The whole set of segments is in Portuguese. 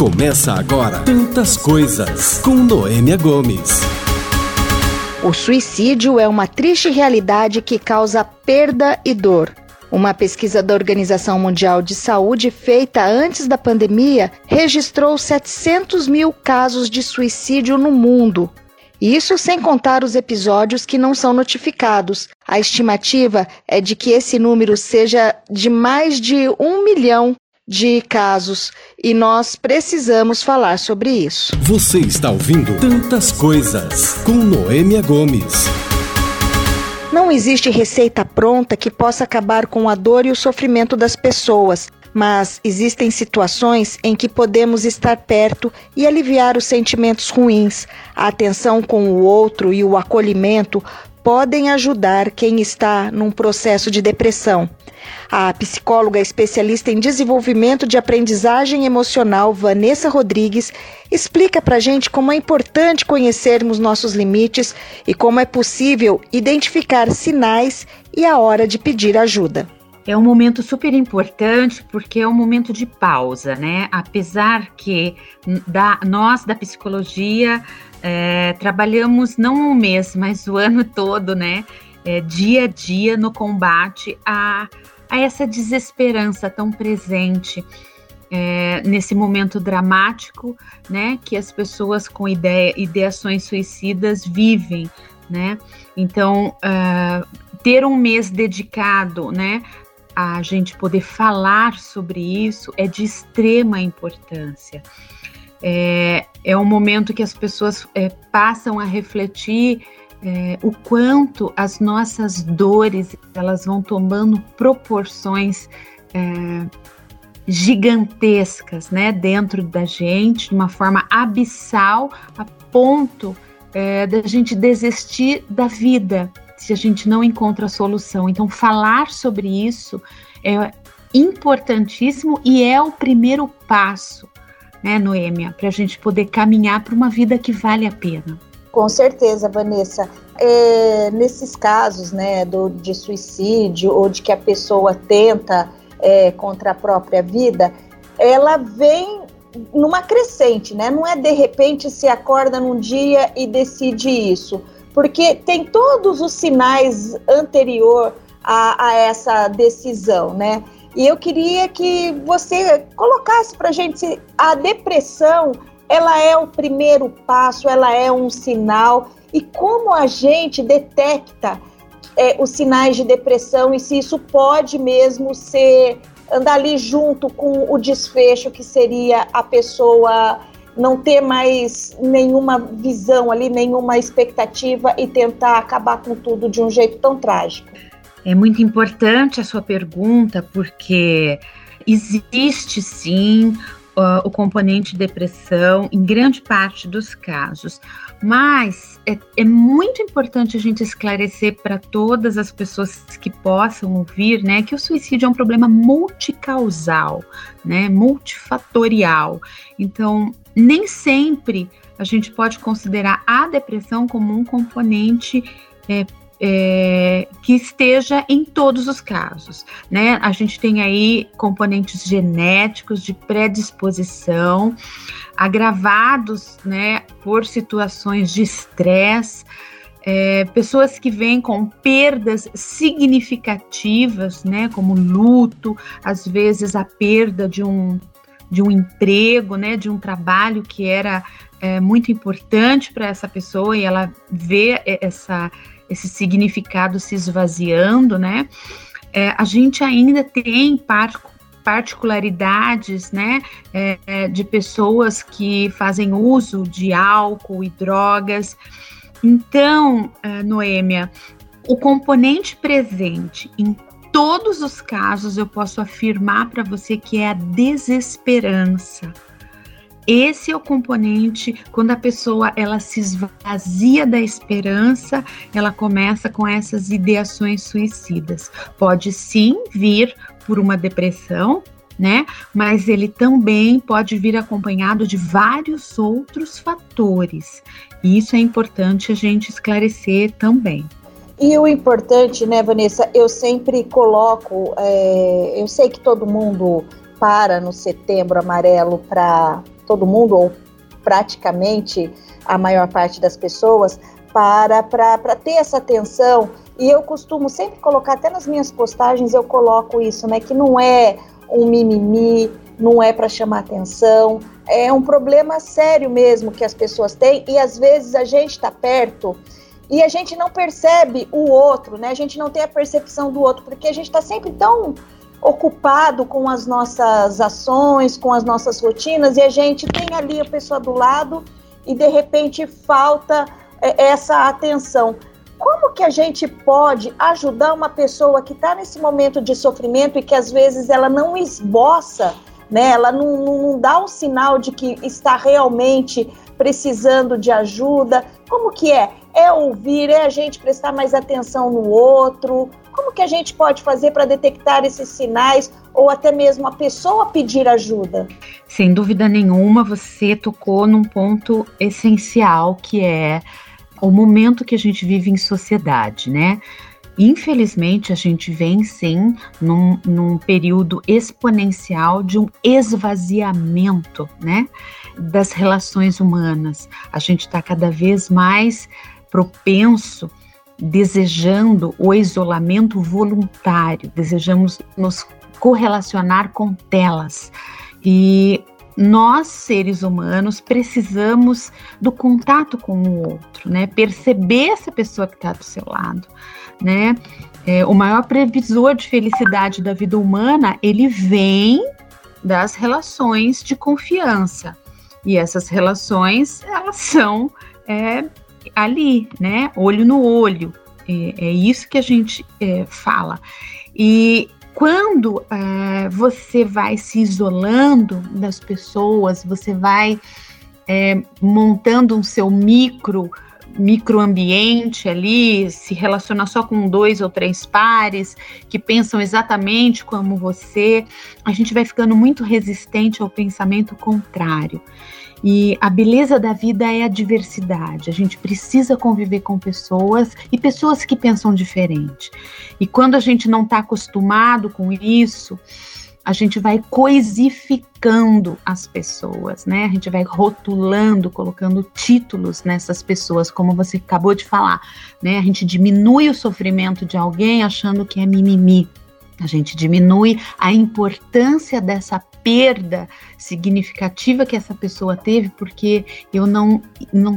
Começa agora Tantas Coisas, com Noêmia Gomes. O suicídio é uma triste realidade que causa perda e dor. Uma pesquisa da Organização Mundial de Saúde, feita antes da pandemia, registrou 700 mil casos de suicídio no mundo. Isso sem contar os episódios que não são notificados. A estimativa é de que esse número seja de mais de 1 milhão. De casos, e nós precisamos falar sobre isso. Você está ouvindo Tantas Coisas, com Noêmia Gomes. Não existe receita pronta que possa acabar com a dor e o sofrimento das pessoas, mas existem situações em que podemos estar perto e aliviar os sentimentos ruins. A atenção com o outro e o acolhimento podem ajudar quem está num processo de depressão. A psicóloga especialista em desenvolvimento de aprendizagem emocional, Vanessa Rodrigues, explica pra gente como é importante conhecermos nossos limites e como é possível identificar sinais e a hora de pedir ajuda. É um momento super importante porque é um momento de pausa, né? Apesar que nós da psicologia trabalhamos não um mês, mas o ano todo, né? Dia a dia no combate a essa desesperança tão presente nesse momento dramático, né, que as pessoas com ideações suicidas vivem, né? Então, ter um mês dedicado, né, a gente poder falar sobre isso é de extrema importância. É um momento que as pessoas passam a refletir o quanto as nossas dores, elas vão tomando proporções gigantescas, né, dentro da gente, de uma forma abissal, a ponto da gente desistir da vida, se a gente não encontra a solução. Então, falar sobre isso é importantíssimo e é o primeiro passo, né, Noêmia, para a gente poder caminhar para uma vida que vale a pena. Com certeza, Vanessa. Nesses casos, né, de suicídio ou de que a pessoa tenta contra a própria vida, ela vem numa crescente, né? Não é de repente se acorda num dia e decide isso, porque tem todos os sinais anterior a essa decisão, né? E eu queria que você colocasse pra gente a depressão. Ela é o primeiro passo, ela é um sinal. E como a gente detecta os sinais de depressão e se isso pode mesmo andar ali junto com o desfecho, que seria a pessoa não ter mais nenhuma visão ali, nenhuma expectativa e tentar acabar com tudo de um jeito tão trágico. É muito importante a sua pergunta, porque existe sim o componente depressão em grande parte dos casos, mas é muito importante a gente esclarecer para todas as pessoas que possam ouvir, né, que o suicídio é um problema multicausal, né, multifatorial. Então, nem sempre a gente pode considerar a depressão como um componente que esteja em todos os casos, né? A gente tem aí componentes genéticos de predisposição, agravados, né, por situações de estresse, pessoas que vêm com perdas significativas, né, como luto, às vezes a perda de um emprego, né, de um trabalho que era muito importante para essa pessoa, e ela vê esse significado se esvaziando, né? A gente ainda tem particularidades, né, de pessoas que fazem uso de álcool e drogas. Então, Noêmia, o componente presente em todos os casos, eu posso afirmar para você que é a desesperança. Esse é o componente, quando a pessoa ela se esvazia da esperança, ela começa com essas ideações suicidas. Pode sim vir por uma depressão, né? Mas ele também pode vir acompanhado de vários outros fatores. E isso é importante a gente esclarecer também. E o importante, né, Vanessa, eu sempre coloco, eu sei que todo mundo para no Setembro Amarelo para todo mundo, ou praticamente a maior parte das pessoas, para ter essa atenção. E eu costumo sempre colocar, até nas minhas postagens eu coloco isso, né, que não é um mimimi, não é para chamar atenção, é um problema sério mesmo que as pessoas têm, e às vezes a gente está perto e a gente não percebe o outro, né? A gente não tem a percepção do outro, porque a gente está sempre tão ocupado com as nossas ações, com as nossas rotinas, e a gente tem ali a pessoa do lado e de repente falta essa atenção. Como que a gente pode ajudar uma pessoa que está nesse momento de sofrimento e que às vezes ela não esboça, né? Ela não dá um sinal de que está realmente precisando de ajuda? Como que é? É ouvir, é a gente prestar mais atenção no outro? Como que a gente pode fazer para detectar esses sinais ou até mesmo a pessoa pedir ajuda? Sem dúvida nenhuma, você tocou num ponto essencial, que é o momento que a gente vive em sociedade, né? Infelizmente, a gente vem, sim, num período exponencial de um esvaziamento, né, das relações humanas. A gente está cada vez mais propenso, desejando o isolamento voluntário, desejamos nos correlacionar com telas. E nós, seres humanos, precisamos do contato com o outro, né? Perceber essa pessoa que está do seu lado, né? O maior previsor de felicidade da vida humana, ele vem das relações de confiança. E essas relações, elas são ali, né? Olho no olho. É isso que a gente fala. E quando você vai se isolando das pessoas, você vai montando um seu microambiente ali, se relacionar só com 2 ou 3 pares que pensam exatamente como você, a gente vai ficando muito resistente ao pensamento contrário. E a beleza da vida é a diversidade. A gente precisa conviver com pessoas e pessoas que pensam diferente. E quando a gente não está acostumado com isso, a gente vai coisificando as pessoas, né? A gente vai rotulando, colocando títulos nessas pessoas, como você acabou de falar, né? A gente diminui o sofrimento de alguém achando que é mimimi. A gente diminui a importância dessa perda significativa que essa pessoa teve, porque eu não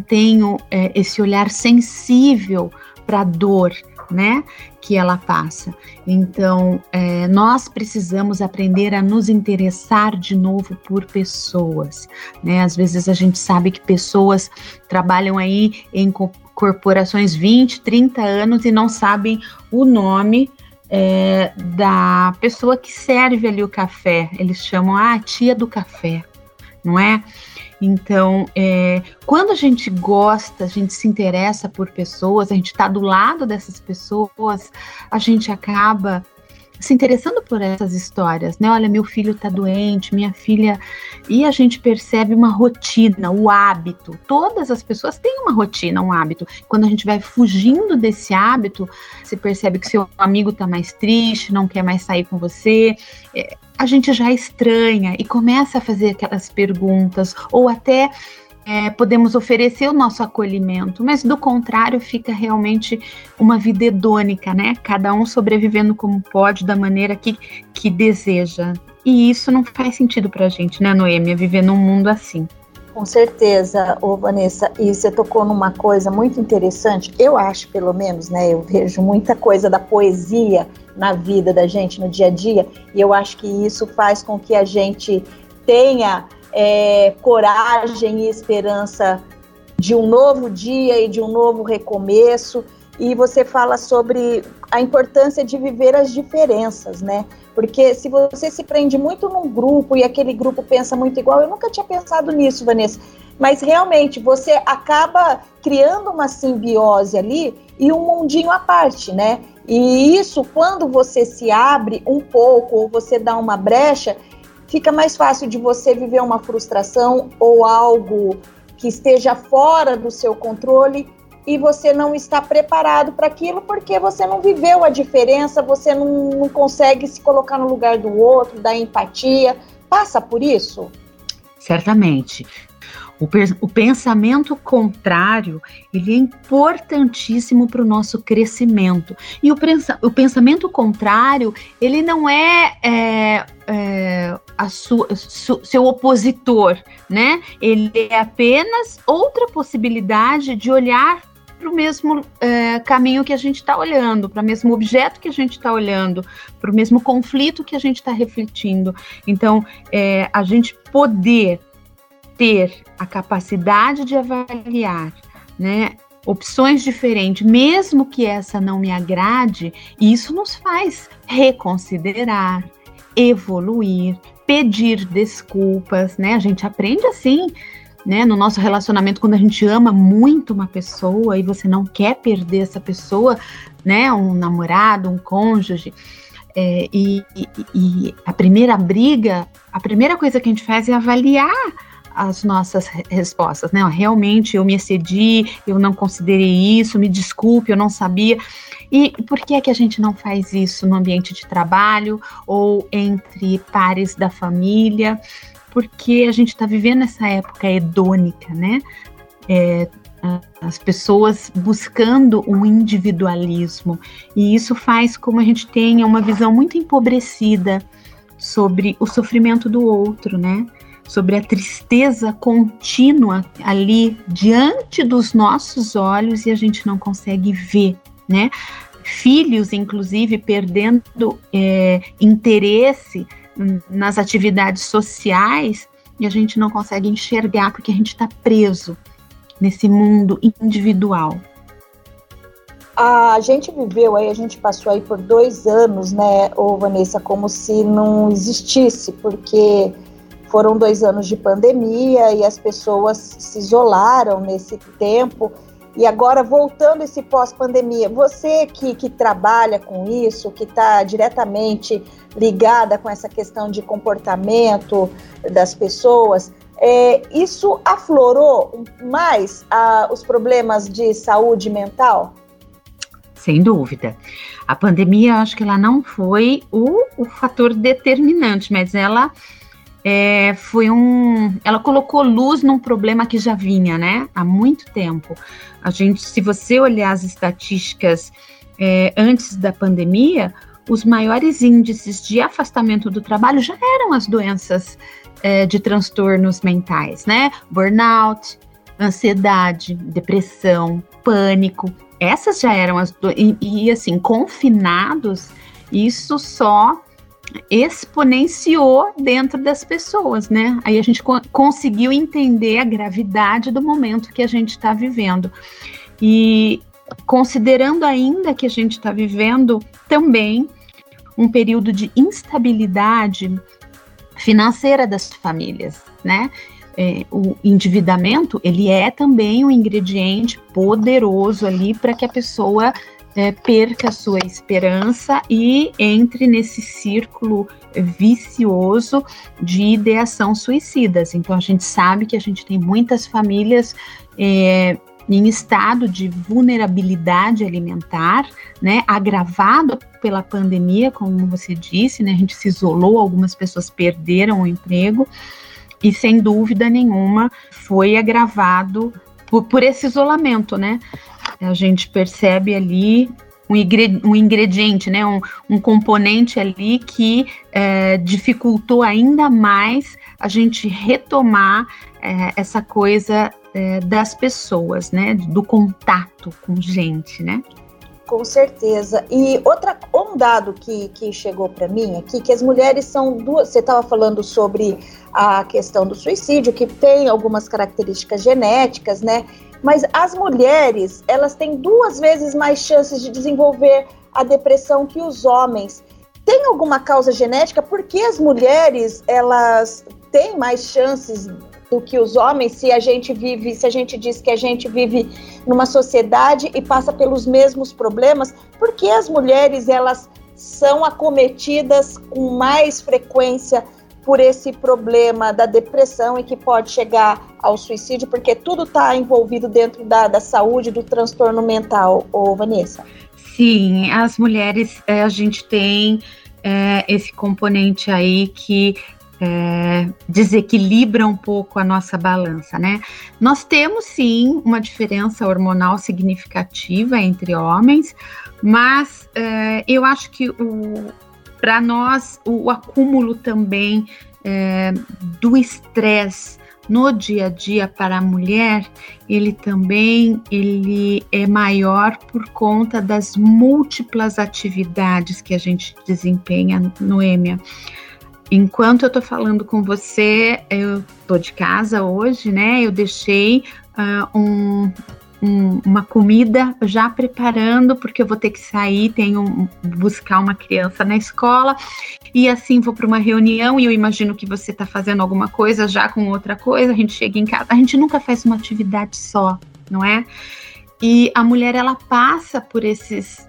tenho esse olhar sensível para a dor, né, que ela passa. Então, nós precisamos aprender a nos interessar de novo por pessoas, né? Às vezes a gente sabe que pessoas trabalham aí em corporações 20, 30 anos e não sabem o nome da pessoa que serve ali o café. Eles chamam a tia do café, não é? Então, quando a gente gosta, a gente se interessa por pessoas, a gente está do lado dessas pessoas, a gente acaba se interessando por essas histórias, né? Olha, meu filho está doente, minha filha... E a gente percebe uma rotina, o hábito. Todas as pessoas têm uma rotina, um hábito. Quando a gente vai fugindo desse hábito, você percebe que seu amigo está mais triste, não quer mais sair com você. A gente já estranha e começa a fazer aquelas perguntas, ou até... podemos oferecer o nosso acolhimento, mas do contrário fica realmente uma vida hedônica, né? Cada um sobrevivendo como pode, da maneira que deseja. E isso não faz sentido pra gente, né, Noêmia? Viver num mundo assim. Com certeza, Vanessa, e você tocou numa coisa muito interessante, eu acho, pelo menos, né? Eu vejo muita coisa da poesia na vida da gente, no dia a dia, e eu acho que isso faz com que a gente tenha coragem e esperança de um novo dia e de um novo recomeço. E você fala sobre a importância de viver as diferenças, né? Porque se você se prende muito num grupo e aquele grupo pensa muito igual, eu nunca tinha pensado nisso, Vanessa, mas realmente você acaba criando uma simbiose ali e um mundinho à parte, né? E isso, quando você se abre um pouco ou você dá uma brecha, fica mais fácil de você viver uma frustração ou algo que esteja fora do seu controle e você não está preparado para aquilo porque você não viveu a diferença, você não consegue se colocar no lugar do outro, dar empatia. Passa por isso? certamente. O pensamento contrário, ele é importantíssimo para o nosso crescimento. E o pensamento contrário, ele não é, seu opositor, né? Ele é apenas outra possibilidade de olhar para o mesmo caminho que a gente está olhando, para o mesmo objeto que a gente está olhando, para o mesmo conflito que a gente está refletindo. Então, a gente poder ter a capacidade de avaliar, né, opções diferentes, mesmo que essa não me agrade, isso nos faz reconsiderar, evoluir, pedir desculpas, né? A gente aprende assim, né, no nosso relacionamento, quando a gente ama muito uma pessoa e você não quer perder essa pessoa, né, um namorado, um cônjuge. E a primeira briga, a primeira coisa que a gente faz é avaliar as nossas respostas, né? Realmente eu me excedi, eu não considerei isso, me desculpe, eu não sabia. E por que é que a gente não faz isso no ambiente de trabalho ou entre pares da família? Porque a gente está vivendo essa época hedônica, né? As pessoas buscando um individualismo, e isso faz com que a gente tenha uma visão muito empobrecida sobre o sofrimento do outro, né? Sobre a tristeza contínua ali diante dos nossos olhos e a gente não consegue ver, né? Filhos, inclusive, perdendo interesse nas atividades sociais e a gente não consegue enxergar porque a gente está preso nesse mundo individual. A gente viveu aí, a gente passou aí por 2 anos, né, Vanessa, como se não existisse, porque foram 2 anos de pandemia e as pessoas se isolaram nesse tempo. E agora, voltando esse pós-pandemia, você que trabalha com isso, que está diretamente ligada com essa questão de comportamento das pessoas, isso aflorou mais os problemas de saúde mental? Sem dúvida. A pandemia, acho que ela não foi o fator determinante, mas ela... ela colocou luz num problema que já vinha, né, há muito tempo. A gente, se você olhar as estatísticas antes da pandemia, os maiores índices de afastamento do trabalho já eram as doenças de transtornos mentais, né, burnout, ansiedade, depressão, pânico, essas já eram as doenças, e assim, confinados, isso só exponenciou dentro das pessoas, né? Aí a gente conseguiu entender a gravidade do momento que a gente está vivendo. E considerando ainda que a gente está vivendo também um período de instabilidade financeira das famílias, né? O endividamento, ele é também um ingrediente poderoso ali para que a pessoa perca a sua esperança e entre nesse círculo vicioso de ideação suicidas. Então, a gente sabe que a gente tem muitas famílias em estado de vulnerabilidade alimentar, né, agravado pela pandemia, como você disse, né, a gente se isolou, algumas pessoas perderam o emprego e, sem dúvida nenhuma, foi agravado por esse isolamento, né? A gente percebe ali um ingrediente, né, um componente ali que dificultou ainda mais a gente retomar essa coisa das pessoas, né, do contato com gente, né? Com certeza. E um dado que chegou para mim aqui, que as mulheres são duas... Você estava falando sobre a questão do suicídio, que tem algumas características genéticas, né? Mas as mulheres, elas têm 2 vezes mais chances de desenvolver a depressão que os homens. Tem alguma causa genética? Por que as mulheres, elas têm mais chances do que os homens, se a gente diz que a gente vive numa sociedade e passa pelos mesmos problemas? Por que as mulheres, elas são acometidas com mais frequência por esse problema da depressão e que pode chegar ao suicídio, porque tudo está envolvido dentro da saúde, do transtorno mental, Vanessa? Sim, as mulheres, a gente tem esse componente aí que desequilibra um pouco a nossa balança, né? Nós temos, sim, uma diferença hormonal significativa entre homens, mas eu acho que para nós o acúmulo também do estresse no dia a dia para a mulher, ele é maior por conta das múltiplas atividades que a gente desempenha, Noêmia. Enquanto eu tô falando com você, eu tô de casa hoje, né? Eu deixei uma comida já preparando, porque eu vou ter que sair, buscar uma criança na escola, e assim vou para uma reunião, e eu imagino que você tá fazendo alguma coisa já com outra coisa, a gente chega em casa, a gente nunca faz uma atividade só, não é? E a mulher, ela passa por esses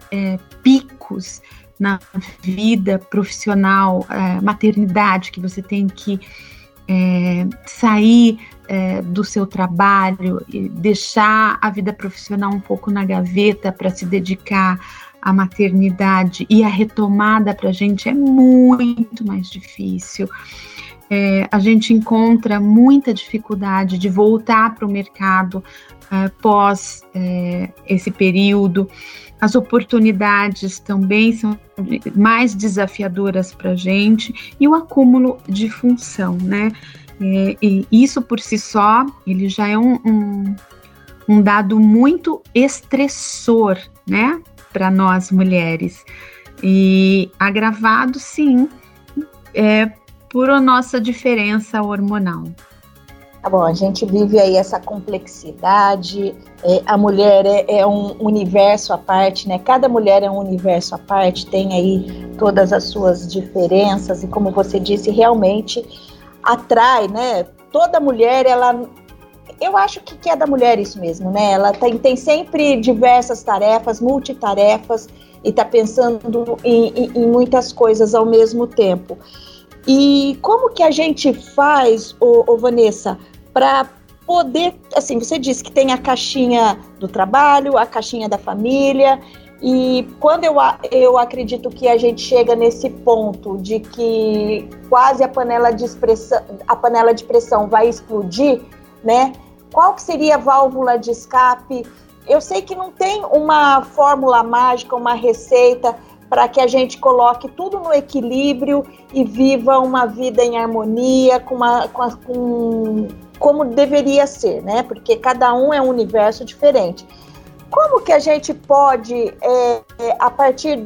picos na vida profissional, maternidade, que você tem que sair do seu trabalho, deixar a vida profissional um pouco na gaveta para se dedicar à maternidade, e a retomada para a gente é muito mais difícil. A gente encontra muita dificuldade de voltar para o mercado pós esse período. As oportunidades também são mais desafiadoras para a gente, e o acúmulo de função, né? E isso por si só, ele já é um dado muito estressor, né? Para nós mulheres. E agravado, sim, por a nossa diferença hormonal. Tá bom, a gente vive aí essa complexidade, a mulher é um universo à parte, né? Cada mulher é um universo à parte, tem aí todas as suas diferenças, e como você disse, realmente atrai, né? Toda mulher, ela... Eu acho que é da mulher isso mesmo, né? Ela tem sempre diversas tarefas, multitarefas, e tá pensando em muitas coisas ao mesmo tempo. E como que a gente faz, Vanessa, para poder, assim, você disse que tem a caixinha do trabalho, a caixinha da família, e quando eu acredito que a gente chega nesse ponto de que quase a panela de pressão vai explodir, né? Qual que seria a válvula de escape? Eu sei que não tem uma fórmula mágica, uma receita, para que a gente coloque tudo no equilíbrio e viva uma vida em harmonia, como deveria ser, né? Porque cada um é um universo diferente. Como que a gente pode, a partir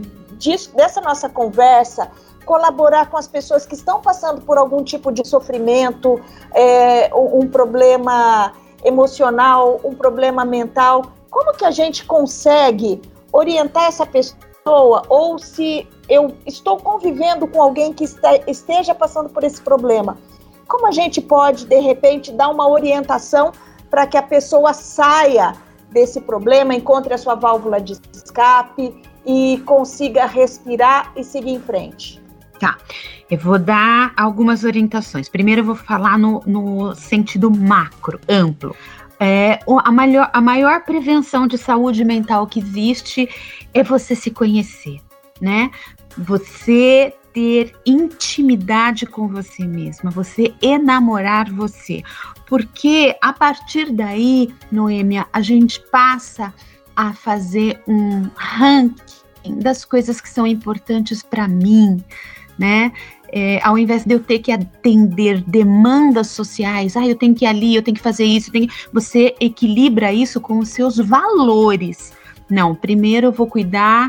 dessa nossa conversa, colaborar com as pessoas que estão passando por algum tipo de sofrimento, um problema emocional, um problema mental? Como que a gente consegue orientar essa pessoa? Ou se eu estou convivendo com alguém que esteja passando por esse problema, como a gente pode, de repente, dar uma orientação para que a pessoa saia desse problema, encontre a sua válvula de escape e consiga respirar e seguir em frente? Tá, eu vou dar algumas orientações. Primeiro eu vou falar no sentido macro, amplo. A maior prevenção de saúde mental que existe é você se conhecer, né? Você ter intimidade com você mesma, você enamorar você. Porque a partir daí, Noêmia, a gente passa a fazer um ranking das coisas que são importantes para mim, né? Ao invés de eu ter que atender demandas sociais, eu tenho que ir ali, eu tenho que fazer isso, você equilibra isso com os seus valores. Não, primeiro eu vou cuidar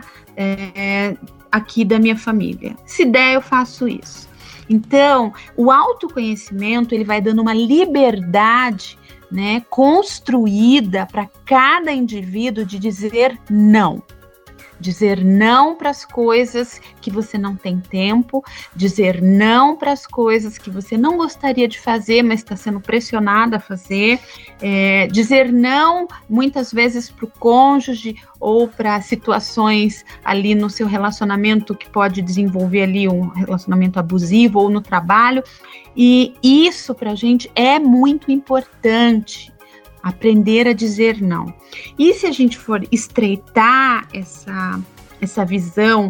aqui da minha família. Se der, eu faço isso. Então, o autoconhecimento, ele vai dando uma liberdade, né, construída para cada indivíduo de dizer não. Dizer não para as coisas que você não tem tempo, dizer não para as coisas que você não gostaria de fazer, mas está sendo pressionada a fazer, dizer não muitas vezes para o cônjuge ou para situações ali no seu relacionamento que pode desenvolver ali um relacionamento abusivo ou no trabalho, e isso para a gente é muito importante. Aprender a dizer não. E se a gente for estreitar essa visão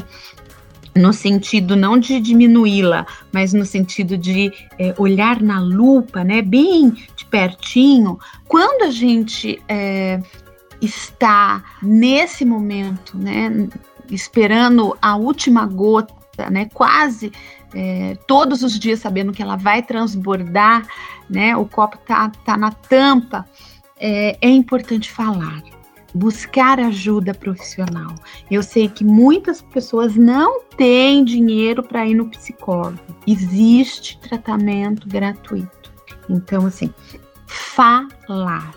no sentido não de diminuí-la, mas no sentido de olhar na lupa, né, bem de pertinho. Quando a gente está nesse momento, né, esperando a última gota, né, quase todos os dias sabendo que ela vai transbordar, né, o copo tá na tampa, é importante falar, buscar ajuda profissional. Eu sei que muitas pessoas não têm dinheiro para ir no psicólogo. Existe tratamento gratuito. Então, assim, falar,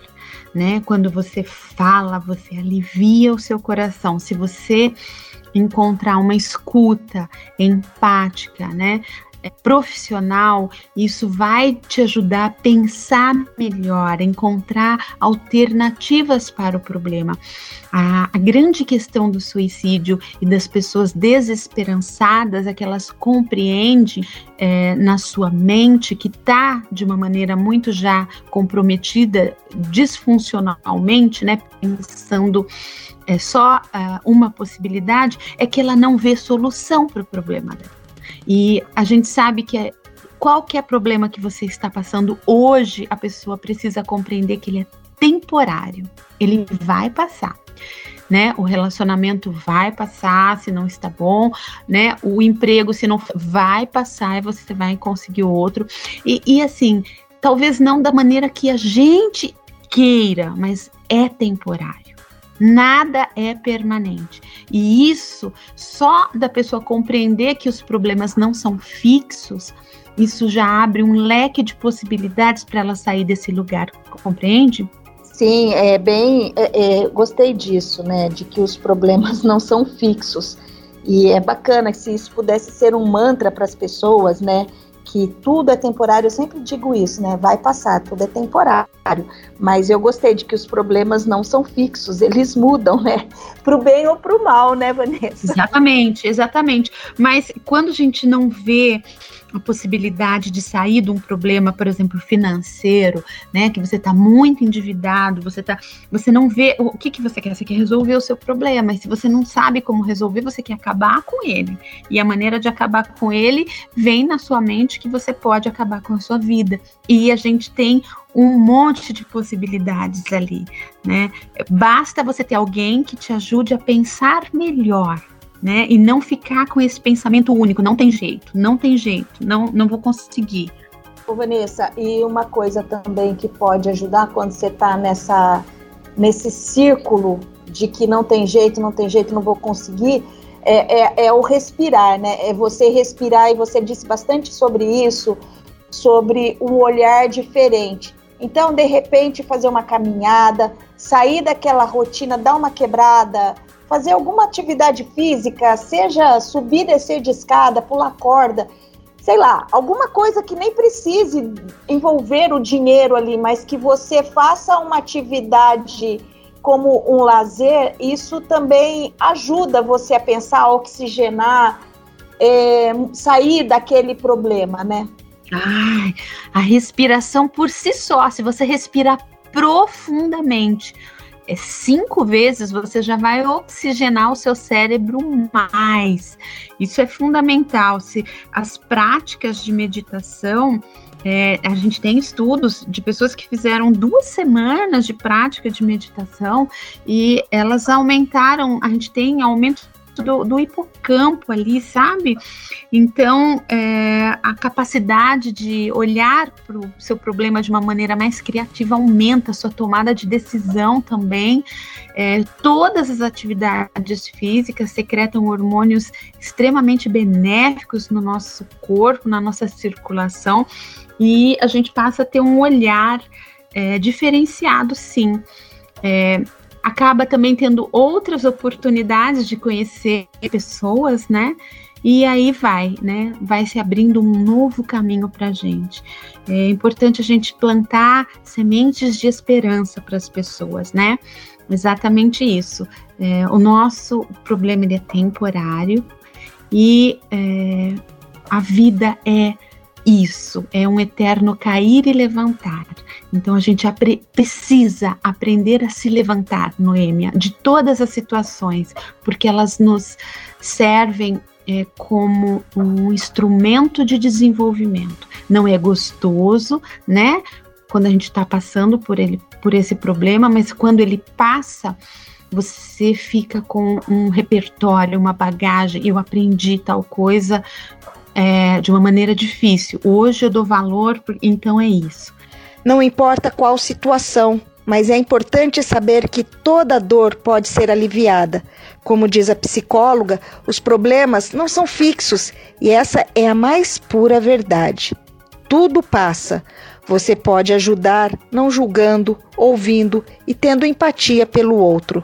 né? Quando você fala, você alivia o seu coração. Se você encontrar uma escuta empática, né, profissional, isso vai te ajudar a pensar melhor, encontrar alternativas para o problema. A grande questão do suicídio e das pessoas desesperançadas é que elas compreendem na sua mente que está de uma maneira muito já comprometida disfuncionalmente, né, pensando só uma possibilidade, é que ela não vê solução para o problema dela. E a gente sabe que qualquer problema que você está passando hoje, a pessoa precisa compreender que ele é temporário, ele vai passar, né? O relacionamento vai passar se não está bom, né? O emprego, se não, vai passar e você vai conseguir outro. E assim, talvez não da maneira que a gente queira, mas é temporário. Nada é permanente. E isso, só da pessoa compreender que os problemas não são fixos, isso já abre um leque de possibilidades para ela sair desse lugar, compreende? Sim, gostei disso, né, de que os problemas não são fixos. E é bacana que se isso pudesse ser um mantra para as pessoas, né, que tudo é temporário. Eu sempre digo isso, né, vai passar, tudo é temporário, mas eu gostei de que os problemas não são fixos, eles mudam, né, pro bem ou pro mal, né, Vanessa? Exatamente, mas quando a gente não vê a possibilidade de sair de um problema, por exemplo, financeiro, né, que você está muito endividado, você não vê o que você quer, você quer resolver o seu problema, e se você não sabe como resolver, você quer acabar com ele, e a maneira de acabar com ele vem na sua mente que você pode acabar com a sua vida. E a gente tem um monte de possibilidades ali, né? Basta você ter alguém que te ajude a pensar melhor, né? E não ficar com esse pensamento único, não tem jeito, não vou conseguir. Ô Vanessa, e uma coisa também que pode ajudar quando você está nesse círculo de que não tem jeito, não vou conseguir, é o respirar, né? É você respirar, e você disse bastante sobre isso, sobre um olhar diferente. Então, de repente, fazer uma caminhada, sair daquela rotina, dar uma quebrada, fazer alguma atividade física, seja subir, descer de escada, pular corda, sei lá, alguma coisa que nem precise envolver o dinheiro ali, mas que você faça uma atividade como um lazer. Isso também ajuda você a pensar, a oxigenar, sair daquele problema, né? Ai, a respiração por si só, se você respirar profundamente, 5 vezes, você já vai oxigenar o seu cérebro mais. Isso é fundamental. Se as práticas de meditação, a gente tem estudos de pessoas que fizeram 2 semanas de prática de meditação e elas aumentaram, a gente tem aumento do hipocampo ali, sabe? Então, a capacidade de olhar para o seu problema de uma maneira mais criativa aumenta, a sua tomada de decisão também. Todas as atividades físicas secretam hormônios extremamente benéficos no nosso corpo, na nossa circulação, e a gente passa a ter um olhar diferenciado, sim. Acaba também tendo outras oportunidades de conhecer pessoas, né? E aí vai se abrindo um novo caminho para a gente. É importante a gente plantar sementes de esperança para as pessoas, né? Exatamente isso. O nosso problema, ele é temporário e a vida é isso, é um eterno cair e levantar. Então a gente precisa aprender a se levantar, Noêmia, de todas as situações, porque elas nos servem como um instrumento de desenvolvimento. Não é gostoso, né? Quando a gente está passando por esse problema, mas quando ele passa, você fica com um repertório, uma bagagem. Eu aprendi tal coisa de uma maneira difícil. Hoje eu dou valor, então é isso. Não importa qual situação, mas é importante saber que toda dor pode ser aliviada. Como diz a psicóloga, os problemas não são fixos e essa é a mais pura verdade. Tudo passa. Você pode ajudar não julgando, ouvindo e tendo empatia pelo outro.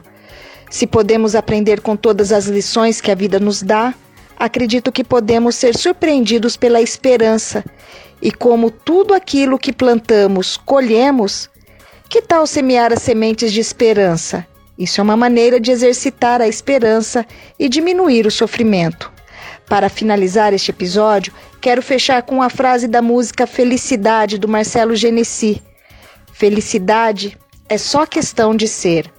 Se podemos aprender com todas as lições que a vida nos dá, acredito que podemos ser surpreendidos pela esperança. E como tudo aquilo que plantamos, colhemos, que tal semear as sementes de esperança? Isso é uma maneira de exercitar a esperança e diminuir o sofrimento. Para finalizar este episódio, quero fechar com a frase da música Felicidade, do Marcelo Jeneci. Felicidade é só questão de ser.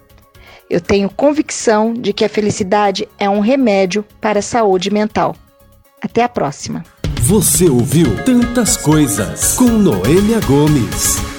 Eu tenho convicção de que a felicidade é um remédio para a saúde mental. Até a próxima. Você ouviu Tantas Coisas com Noêmia Gomes.